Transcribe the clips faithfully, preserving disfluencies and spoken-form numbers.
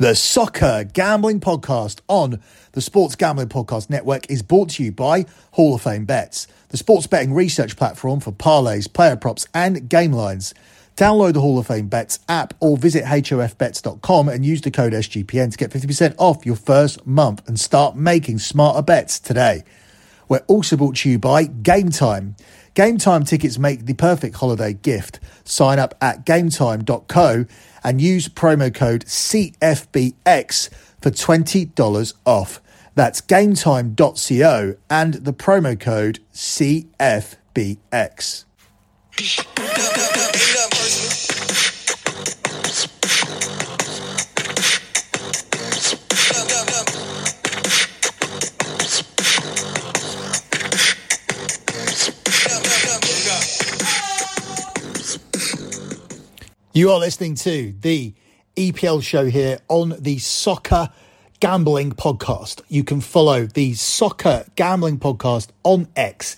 The Soccer Gambling Podcast on the Sports Gambling Podcast Network is brought to you by Hall of Fame Bets, the sports betting research platform for parlays, player props and game lines. Download the Hall of Fame Bets app or visit h o f bets dot com and use the code S G P N to get fifty percent off your first month and start making smarter bets today. We're also brought to you by Game Time. Game Time tickets make the perfect holiday gift. Sign up at game time dot co and use promo code C F B X for twenty dollars off. That's game time dot co and the promo code C F B X. You are listening to the E P L show here on the Soccer Gambling Podcast. You can follow the Soccer Gambling Podcast on X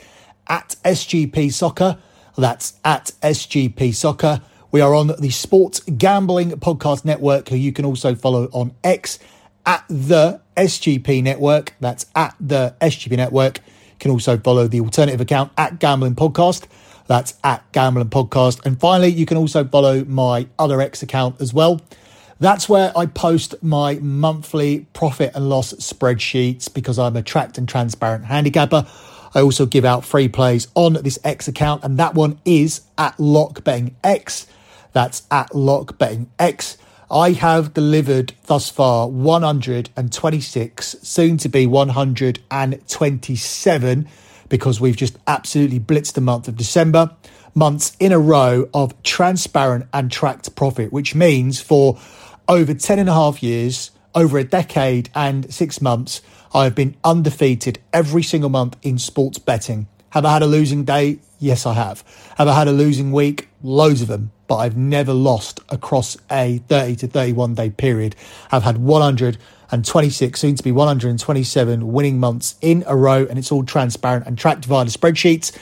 at S G P Soccer. That's at S G P Soccer. We are on the Sports Gambling Podcast Network, who you can also follow on X at the S G P Network. That's at the S G P Network. You can also follow the alternative account at Gambling Podcast. That's at Gambling Podcast. And finally, you can also follow my other X account as well. That's where I post my monthly profit and loss spreadsheets because I'm a tracked and transparent handicapper. I also give out free plays on this X account, and that one is at lock betting X. That's at lock betting X. I have delivered thus far one hundred twenty-six, soon to be one hundred twenty-seven, because we've just absolutely blitzed the month of December, months in a row of transparent and tracked profit, which means for over ten and a half years, over a decade and six months, I have been undefeated every single month in sports betting. Have I had a losing day? Yes, I have. Have I had a losing week? Loads of them, but I've never lost across a thirty to thirty-one day period. I've had one hundred twenty-six, soon to be one hundred twenty-seven winning months in a row, and it's all transparent and tracked via the spreadsheets.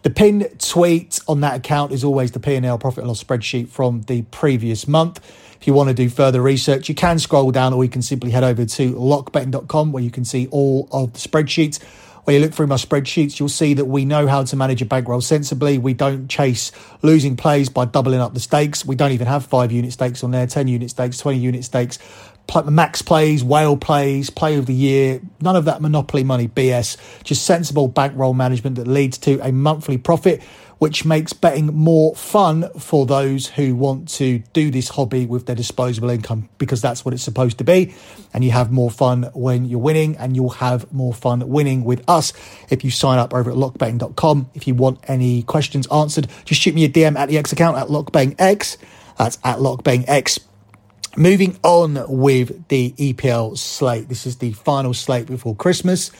The pinned tweet on that account is always the P and L profit and loss spreadsheet from the previous month. If you want to do further research, you can scroll down, or you can simply head over to lock betting dot com, where you can see all of the spreadsheets. When you look through my spreadsheets, you'll see that we know how to manage a bankroll sensibly. We don't chase losing plays by doubling up the stakes. We don't even have five-unit stakes on there, ten-unit stakes, twenty-unit stakes, max plays, whale plays, play of the year, none of that monopoly money B S, just sensible bankroll management that leads to a monthly profit, which makes betting more fun for those who want to do this hobby with their disposable income, because that's what it's supposed to be. And you have more fun when you're winning, and you'll have more fun winning with us if you sign up over at lock betting dot com. If you want any questions answered, just shoot me a D M at the X account at lock betting X. That's at lock betting X. Moving on with the E P L slate. This is the final slate before Christmas,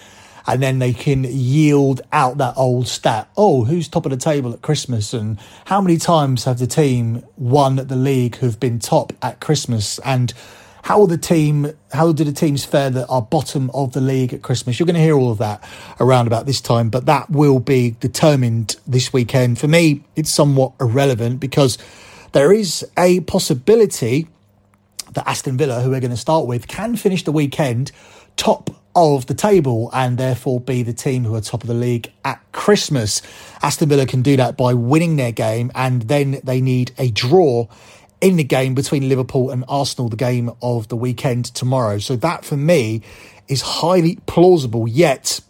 and then they can yield out that old stat. Oh, who's top of the table at Christmas? And how many times have the team won the league who've been top at Christmas? And how will the team, how do the teams fare that are bottom of the league at Christmas? You're going to hear all of that around about this time, but that will be determined this weekend. For me, it's somewhat irrelevant, because there is a possibility that Aston Villa, who we're going to start with, can finish the weekend top of the table and therefore be the team who are top of the league at Christmas. Aston Villa can do that by winning their game, and then they need a draw in the game between Liverpool and Arsenal, the game of the weekend tomorrow. So that for me is highly plausible, yet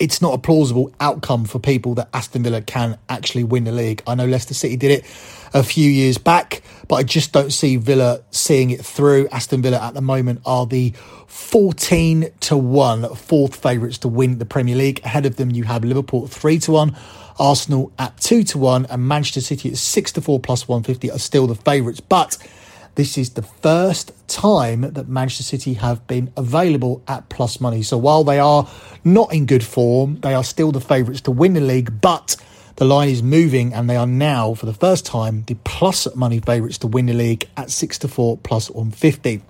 it's not a plausible outcome for people that Aston Villa can actually win the league. I know Leicester City did it a few years back, but I just don't see Villa seeing it through. Aston Villa at the moment are the fourteen to one fourth favourites to win the Premier League. Ahead of them, you have Liverpool at three to one, Arsenal at two to one, and Manchester City at six to four plus one fifty are still the favourites. But this is the first time that Manchester City have been available at plus money. So while they are not in good form, they are still the favourites to win the league, but the line is moving, and they are now, for the first time, the plus money favourites to win the league at six to four plus one fifty.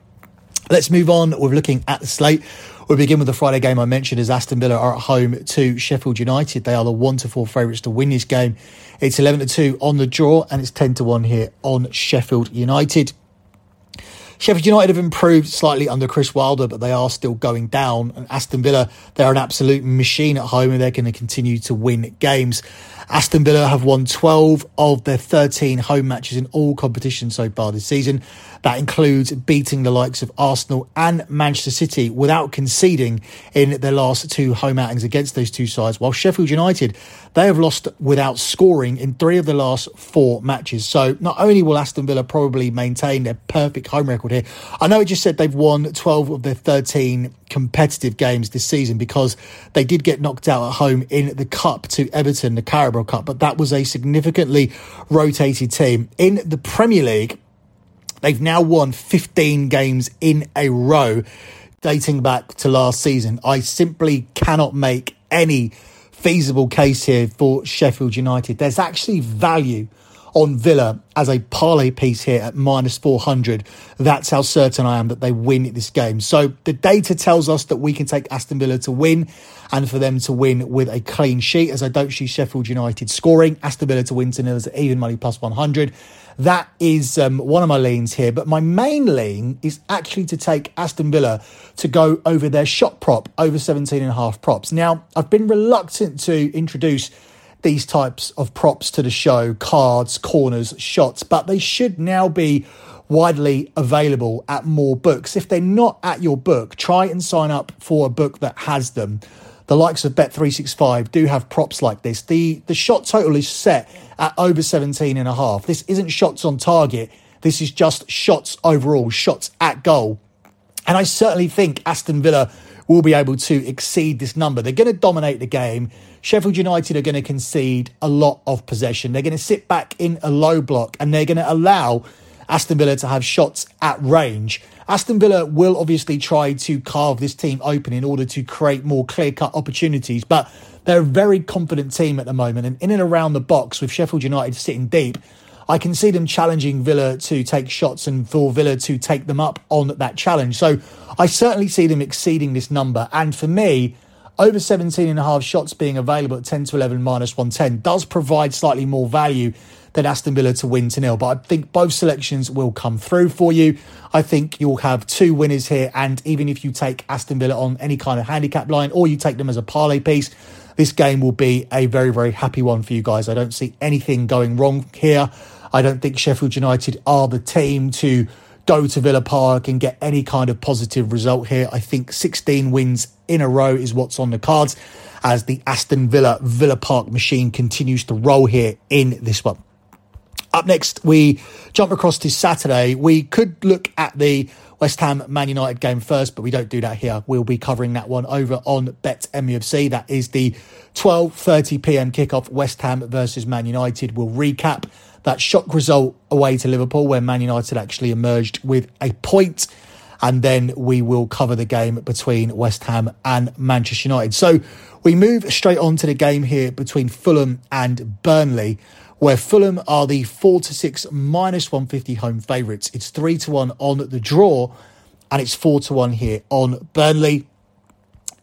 Let's move on. We're looking at the slate. We'll begin with the Friday game I mentioned, as Aston Villa are at home to Sheffield United. They are the one to four favourites to win this game. It's eleven to two on the draw, and it's ten to one here on Sheffield United. Sheffield United have improved slightly under Chris Wilder, but they are still going down. And Aston Villa, they're an absolute machine at home, and they're going to continue to win games. Aston Villa have won twelve of their thirteen home matches in all competitions so far this season. That includes beating the likes of Arsenal and Manchester City without conceding in their last two home outings against those two sides, while Sheffield United, they have lost without scoring in three of the last four matches. So not only will Aston Villa probably maintain their perfect home record here, I know it just said they've won twelve of their thirteen competitive games this season because they did get knocked out at home in the Cup to Everton, the Carabao Cup, but that was a significantly rotated team. In the Premier League, they've now won fifteen games in a row, dating back to last season. I simply cannot make any feasible case here for Sheffield United. There's actually value on Villa as a parlay piece here at minus four hundred. That's how certain I am that they win this game. So the data tells us that we can take Aston Villa to win and for them to win with a clean sheet, as I don't see Sheffield United scoring. Aston Villa to win to nil is even money plus one hundred. That is um, one of my leans here. But my main lean is actually to take Aston Villa to go over their shot prop, over seventeen and a half props. Now, I've been reluctant to introduce these types of props to the show, cards, corners, shots, but they should now be widely available at more books. If they're not at your book, try and sign up for a book that has them. The likes of Bet three sixty-five do have props like this. The the shot total is set at over seventeen and a half. This isn't shots on target. This is just shots overall, shots at goal. And I certainly think Aston Villa will be able to exceed this number. They're going to dominate the game. Sheffield United are going to concede a lot of possession. They're going to sit back in a low block and they're going to allow Aston Villa to have shots at range. Aston Villa will obviously try to carve this team open in order to create more clear-cut opportunities, but they're a very confident team at the moment. And in and around the box, with Sheffield United sitting deep, I can see them challenging Villa to take shots and for Villa to take them up on that challenge. So I certainly see them exceeding this number. And for me, over seventeen and a half shots being available at ten to eleven minus one ten does provide slightly more value than Aston Villa to win to nil. But I think both selections will come through for you. I think you'll have two winners here. And even if you take Aston Villa on any kind of handicap line or you take them as a parlay piece, this game will be a very, very happy one for you guys. I don't see anything going wrong here. I don't think Sheffield United are the team to go to Villa Park and get any kind of positive result here. I think sixteen wins in a row is what's on the cards as the Aston Villa Villa Park machine continues to roll here in this one. Up next, we jump across to Saturday. We could look at the West Ham Man United game first, but we don't do that here. We'll be covering that one over on BetMUFC. That is the twelve thirty p.m. kickoff, West Ham versus Man United. We'll recap that shock result away to Liverpool where Man United actually emerged with a point. And then we will cover the game between West Ham and Manchester United. So we move straight on to the game here between Fulham and Burnley, where Fulham are the four to six minus one fifty home favourites. It's three to one on the draw and it's four to one here on Burnley.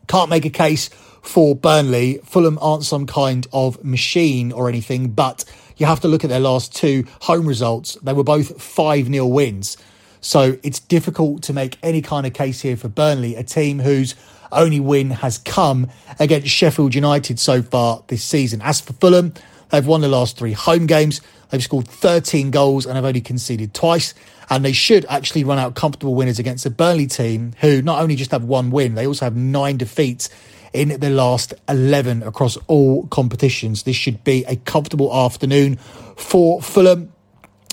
Can't make a case for Burnley. Fulham aren't some kind of machine or anything, but you have to look at their last two home results. They were both five nil wins. So it's difficult to make any kind of case here for Burnley, a team whose only win has come against Sheffield United so far this season. As for Fulham, they've won the last three home games. They've scored thirteen goals and have only conceded twice. And they should actually run out comfortable winners against a Burnley team who not only just have one win, they also have nine defeats in the last eleven across all competitions. This should be a comfortable afternoon for Fulham.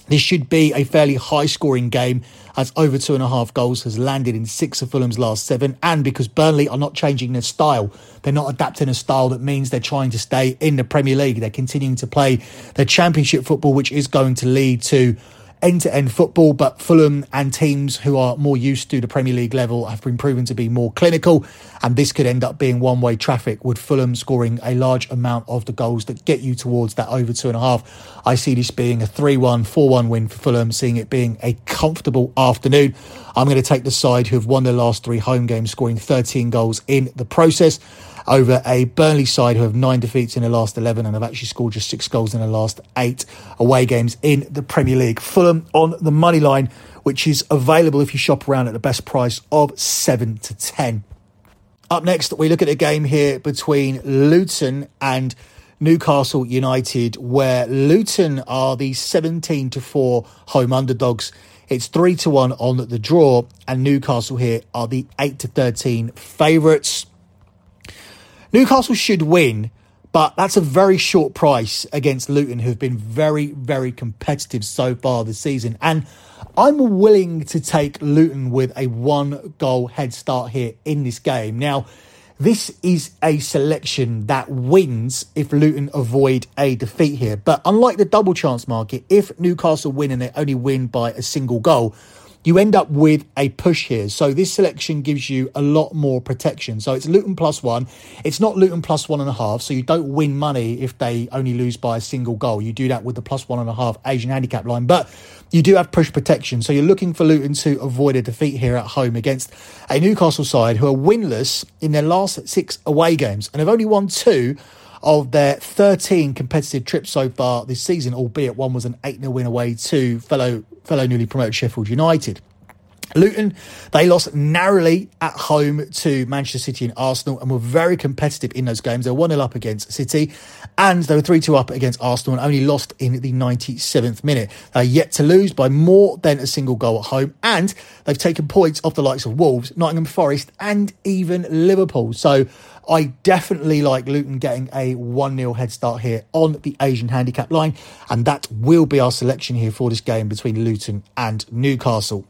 This should be a fairly high-scoring game as over two and a half goals has landed in six of Fulham's last seven. And because Burnley are not changing their style, they're not adapting a style that means they're trying to stay in the Premier League. They're continuing to play their championship football, which is going to lead to end-to-end football. But Fulham and teams who are more used to the Premier League level have been proven to be more clinical. And this could end up being one-way traffic with Fulham scoring a large amount of the goals that get you towards that over two and a half. I see this being a three one, four one win for Fulham, seeing it being a comfortable afternoon. I'm going to take the side who have won their last three home games, scoring thirteen goals in the process, over a Burnley side who have nine defeats in the last eleven and have actually scored just six goals in the last eight away games in the Premier League. Fulham on the money line which is available if you shop around at the best price of seven to ten. Up next, we look at a game here between Luton and Newcastle United, where Luton are the seventeen to four home underdogs. It's three to one on the draw, and Newcastle here are the eight to thirteen favourites. Newcastle should win, but that's a very short price against Luton, who've been very, very competitive so far this season. And I'm willing to take Luton with a one-goal head start here in this game. Now, this is a selection that wins if Luton avoid a defeat here. But unlike the double chance market, if Newcastle win and they only win by a single goal, you end up with a push here. So this selection gives you a lot more protection. So it's Luton plus one. It's not Luton plus one and a half. So you don't win money if they only lose by a single goal. You do that with the plus one and a half Asian handicap line. But you do have push protection. So you're looking for Luton to avoid a defeat here at home against a Newcastle side who are winless in their last six away games and have only won two of their thirteen competitive trips so far this season, albeit one was an eight nil win away to fellow fellow newly promoted Sheffield United. Luton, they lost narrowly at home to Manchester City and Arsenal and were very competitive in those games. They were one nil up against City and they were three two up against Arsenal and only lost in the ninety-seventh minute. They are yet to lose by more than a single goal at home, and they've taken points off the likes of Wolves, Nottingham Forest and even Liverpool. So I definitely like Luton getting a one nil head start here on the Asian handicap line, and that will be our selection here for this game between Luton and Newcastle.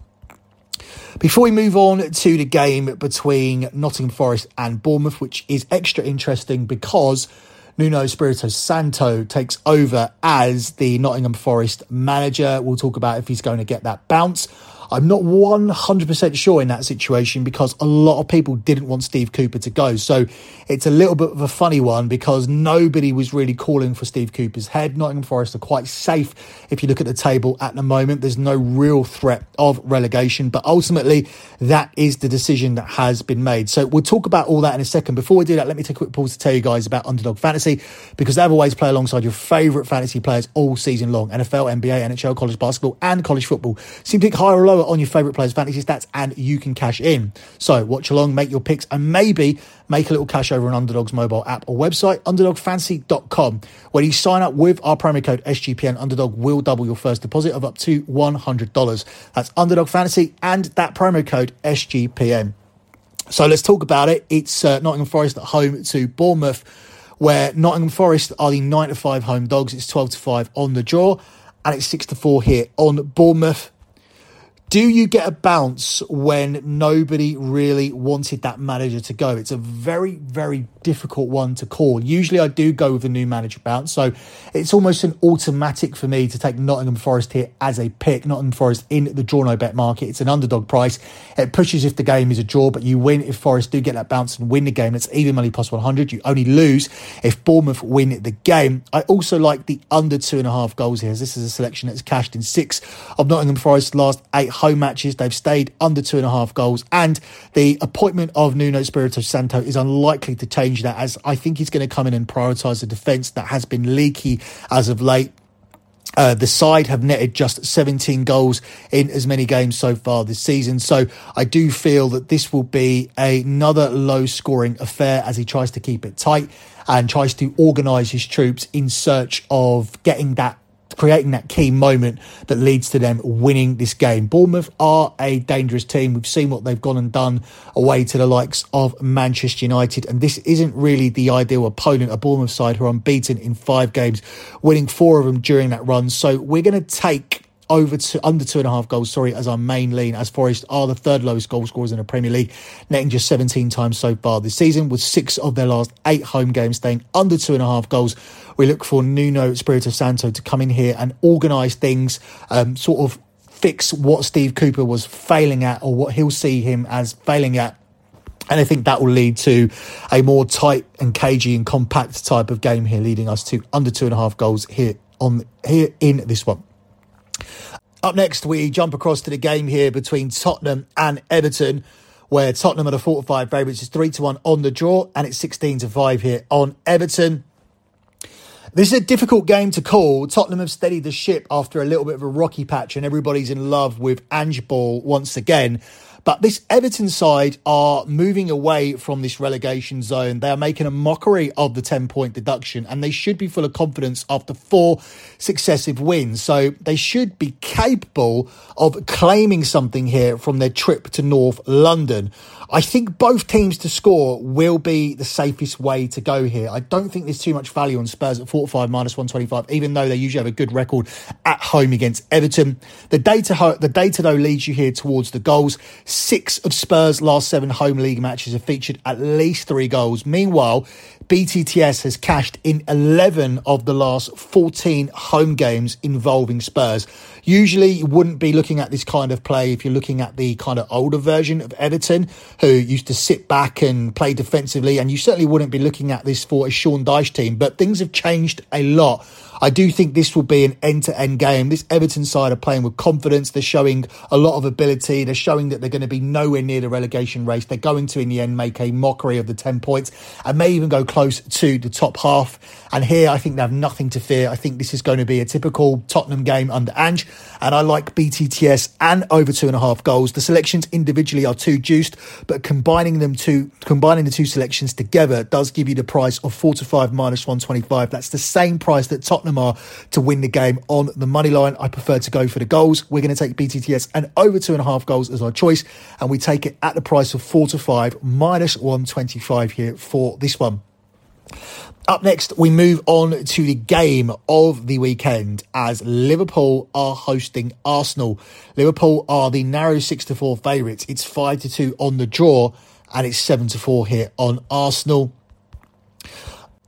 Before we move on to the game between Nottingham Forest and Bournemouth, which is extra interesting because Nuno Espirito Santo takes over as the Nottingham Forest manager. We'll talk about if he's going to get that bounce. I'm not one hundred percent sure in that situation because a lot of people didn't want Steve Cooper to go. So it's a little bit of a funny one because nobody was really calling for Steve Cooper's head. Nottingham Forest are quite safe if you look at the table at the moment. There's no real threat of relegation, but ultimately that is the decision that has been made. So we'll talk about all that in a second. Before we do that, let me take a quick pause to tell you guys about Underdog Fantasy, because they've always played alongside your favourite fantasy players all season long. N F L, N B A, N H L, college basketball and college football. Seem to pick higher or lower on your favourite players' fantasy stats and you can cash in. So watch along, make your picks and maybe make a little cash over on Underdog's mobile app or website, underdog fantasy dot com. When you sign up with our promo code S G P N, Underdog will double your first deposit of up to one hundred dollars. That's Underdog Fantasy and that promo code S G P N. So let's talk about it. It's uh, Nottingham Forest at home to Bournemouth, where Nottingham Forest are the nine to five home dogs. It's twelve to five on the draw and it's six to four here on Bournemouth. Do you get a bounce when nobody really wanted that manager to go? It's a very, very difficult one to call. Usually I do go with a new manager bounce, so it's almost an automatic for me to take Nottingham Forest here as a pick. Nottingham Forest in the draw no bet market. It's an underdog price. It pushes if the game is a draw, but you win if Forest do get that bounce and win the game. That's even money plus one hundred. You only lose if Bournemouth win the game. I also like the under two and a half goals here, as this is a selection that's cashed in six of Nottingham Forest's last eight home matches. They've stayed under two and a half goals, and the appointment of Nuno Espirito Santo is unlikely to change that, as I think he's going to come in and prioritise the defence that has been leaky as of late. Uh, the side have netted just seventeen goals in as many games so far this season. So I do feel that this will be another low scoring affair as he tries to keep it tight and tries to organise his troops in search of getting that creating that key moment that leads to them winning this game. Bournemouth are a dangerous team. We've seen what they've gone and done away to the likes of Manchester United, and this isn't really the ideal opponent. A Bournemouth side who are unbeaten in five games, winning four of them during that run. So we're going to take over to under two and a half goals, sorry, as our main lean, as Forest are the third lowest goal scorers in the Premier League, netting just seventeen times so far this season, with six of their last eight home games staying under two and a half goals. We look for Nuno Espirito Santo to come in here and organise things, um, sort of fix what Steve Cooper was failing at, or what he'll see him as failing at. And I think that will lead to a more tight and cagey and compact type of game here, leading us to under two and a half goals here on here in this one. Up next, we jump across to the game here between Tottenham and Everton, where Tottenham are the four to five favourites. It's three to one on the draw and it's sixteen to five here on Everton. This is a difficult game to call. Tottenham have steadied the ship after a little bit of a rocky patch and everybody's in love with Ange Ball once again. But this Everton side are moving away from this relegation zone. They are making a mockery of the ten-point deduction and they should be full of confidence after four successive wins. So they should be capable of claiming something here from their trip to North London. I think both teams to score will be the safest way to go here. I don't think there's too much value on Spurs at forty-five minus one twenty-five, even though they usually have a good record at home against Everton. The data, the data though leads you here towards the goals. Six of Spurs' last seven home league matches have featured at least three goals. Meanwhile, B T T S has cashed in eleven of the last fourteen home games involving Spurs. Usually, you wouldn't be looking at this kind of play if you're looking at the kind of older version of Everton, who used to sit back and play defensively, and you certainly wouldn't be looking at this for a Sean Dyche team. But things have changed a lot. I do think this will be an end-to-end game. This Everton side are playing with confidence. They're showing a lot of ability. They're showing that they're going to be nowhere near the relegation race. They're going to, in the end, make a mockery of the ten points and may even go close to the top half. And here, I think they have nothing to fear. I think this is going to be a typical Tottenham game under Ange. And I like B T T S and over two and a half goals. The selections individually are too juiced, but combining them to combining the two selections together does give you the price of four to five minus one twenty-five. That's the same price that Tottenham are to win the game on the money line. I prefer to go for the goals. We're going to take B T T S and over two and a half goals as our choice, and we take it at the price of four to five minus one twenty-five here for this one. Up next, we move on to the game of the weekend as Liverpool are hosting Arsenal. Liverpool are the narrow six to four favourites. It's five to two on the draw, and it's seven to four here on Arsenal.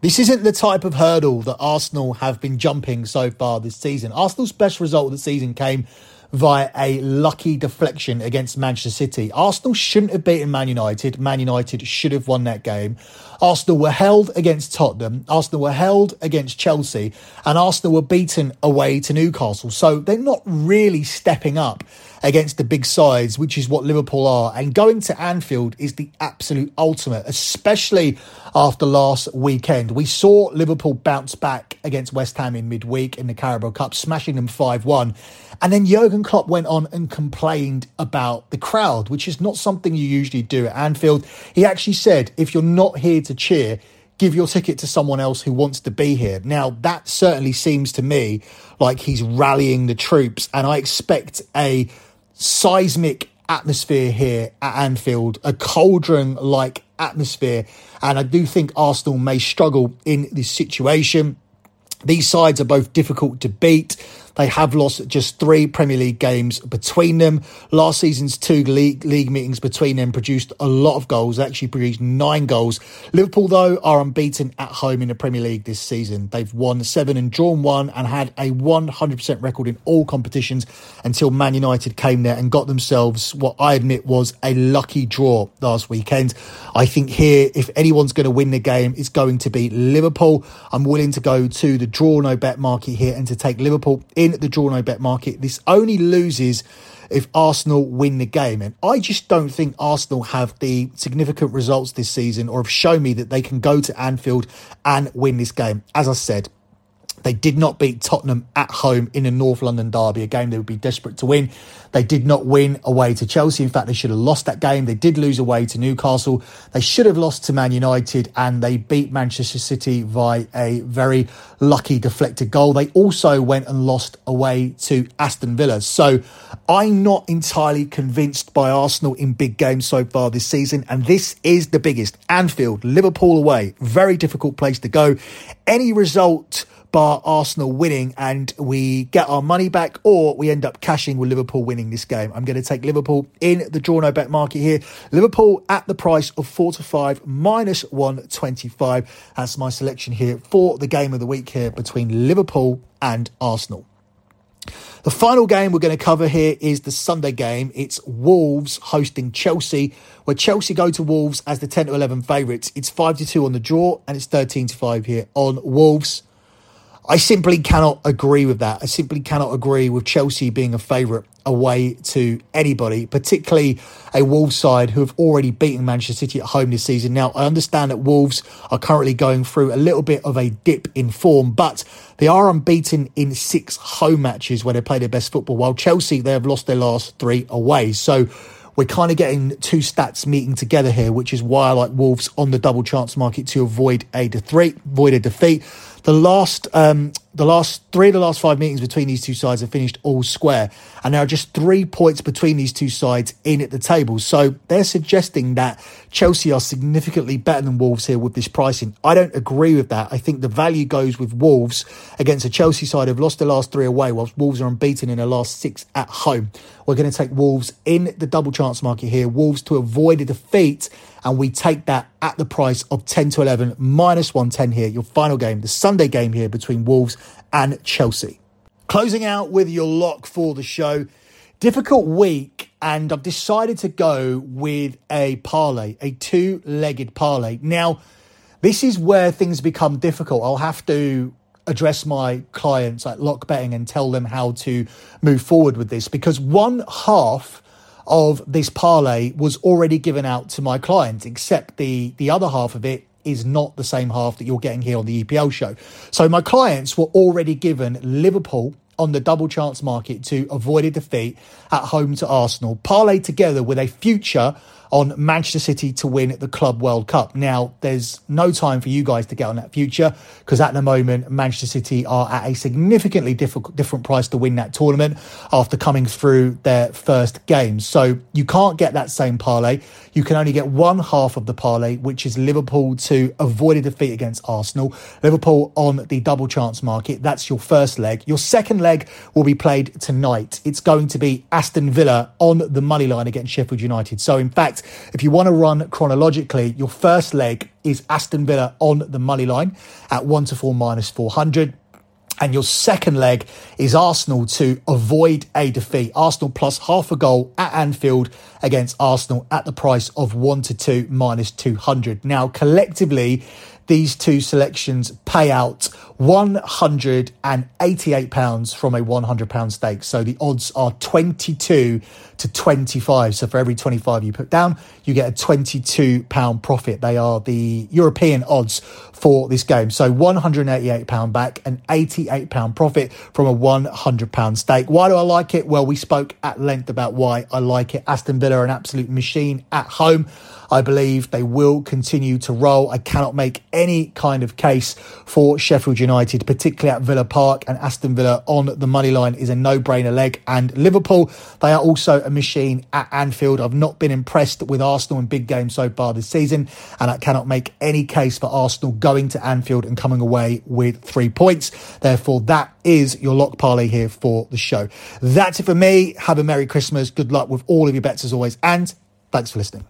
This isn't the type of hurdle that Arsenal have been jumping so far this season. Arsenal's best result of the season came via a lucky deflection against Manchester City. Arsenal shouldn't have beaten Man United. Man United should have won that game. Arsenal were held against Tottenham. Arsenal were held against Chelsea. And Arsenal were beaten away to Newcastle. So they're not really stepping up against the big sides, which is what Liverpool are. And going to Anfield is the absolute ultimate, especially after last weekend. We saw Liverpool bounce back against West Ham in midweek in the Carabao Cup, smashing them five one. And then Jurgen Klopp went on and complained about the crowd, which is not something you usually do at Anfield. He actually said, if you're not here to cheer, give your ticket to someone else who wants to be here. Now, that certainly seems to me like he's rallying the troops, and I expect a seismic atmosphere here at Anfield, a cauldron-like atmosphere. And I do think Arsenal may struggle in this situation. These sides are both difficult to beat. They have lost just three Premier League games between them. Last season's two league, league meetings between them produced a lot of goals. They actually produced nine goals. Liverpool, though, are unbeaten at home in the Premier League this season. They've won seven and drawn one and had a one hundred percent record in all competitions until Man United came there and got themselves what I admit was a lucky draw last weekend. I think here, if anyone's going to win the game, it's going to be Liverpool. I'm willing to go to the draw no bet market here and to take Liverpool in the draw no bet market. This only loses if Arsenal win the game. And I just don't think Arsenal have the significant results this season or have shown me that they can go to Anfield and win this game. As I said, they did not beat Tottenham at home in a North London derby, a game they would be desperate to win. They did not win away to Chelsea. In fact, they should have lost that game. They did lose away to Newcastle. They should have lost to Man United, and they beat Manchester City by a very lucky deflected goal. They also went and lost away to Aston Villa. So I'm not entirely convinced by Arsenal in big games so far this season, and this is the biggest. Anfield, Liverpool away. Very difficult place to go. Any result bar Arsenal winning and we get our money back, or we end up cashing with Liverpool winning this game. I'm going to take Liverpool in the draw no bet market here. Liverpool at the price of four to five minus one twenty-five. That's my selection here for the game of the week here between Liverpool and Arsenal. The final game we're going to cover here is the Sunday game. It's Wolves hosting Chelsea, where Chelsea go to Wolves as the ten to eleven favourites. It's five to two on the draw and it's thirteen to five here on Wolves. I simply cannot agree with that. I simply cannot agree with Chelsea being a favourite away to anybody, particularly a Wolves side who have already beaten Manchester City at home this season. Now, I understand that Wolves are currently going through a little bit of a dip in form, but they are unbeaten in six home matches where they play their best football, while Chelsea, they have lost their last three away. So we're kind of getting two stats meeting together here, which is why I like Wolves on the double chance market to avoid a defeat. Avoid a defeat. The last, um, the last three of the last five meetings between these two sides have finished all square, and there are just three points between these two sides in at the table. So they're suggesting that Chelsea are significantly better than Wolves here with this pricing. I don't agree with that. I think the value goes with Wolves against a Chelsea side who've lost their last three away, whilst Wolves are unbeaten in their last six at home. We're going to take Wolves in the double chance market here. Wolves to avoid a defeat, and we take that at the price of ten to eleven, minus one ten here. Your final game, the Sunday game here between Wolves and Chelsea. Closing out with your lock for the show. Difficult week, and I've decided to go with a parlay, a two-legged parlay. Now, this is where things become difficult. I'll have to address my clients at Lock Betting and tell them how to move forward with this, because one half of this parlay was already given out to my clients, except the the other half of it is not the same half that you're getting here on the E P L show. So my clients were already given Liverpool on the double chance market to avoid a defeat at home to Arsenal, parlayed together with a future on Manchester City to win the Club World Cup. Now, there's no time for you guys to get on that future, because at the moment, Manchester City are at a significantly difficult, different price to win that tournament after coming through their first game. So you can't get that same parlay. You can only get one half of the parlay, which is Liverpool to avoid a defeat against Arsenal. Liverpool on the double chance market. That's your first leg. Your second leg will be played tonight. It's going to be Aston Villa on the money line against Sheffield United. So in fact, if you want to run chronologically, your first leg is Aston Villa on the money line at one to four minus four hundred. And your second leg is Arsenal to avoid a defeat. Arsenal plus half a goal at Anfield against Arsenal at the price of one to two minus two hundred. Now, collectively, these two selections pay out one hundred eighty-eight pounds from a one hundred pounds stake. So the odds are twenty-two to twenty-five. So for every twenty-five you put down, you get a twenty-two pound profit. They are the European odds for this game. So one hundred eighty-eight pounds back, an eighty-eight pound profit from a one hundred pound stake. Why do I like it? Well, we spoke at length about why I like it. Aston Villa are an absolute machine at home. I believe they will continue to roll. I cannot make any kind of case for Sheffield United, particularly at Villa Park, and Aston Villa on the money line is a no-brainer leg. And Liverpool, they are also a machine at Anfield. I've not been impressed with Arsenal in big games so far this season, and I cannot make any case for Arsenal going to Anfield and coming away with three points. Therefore, that is your lock parlay here for the show. That's it for me. Have a Merry Christmas. Good luck with all of your bets as always, and thanks for listening.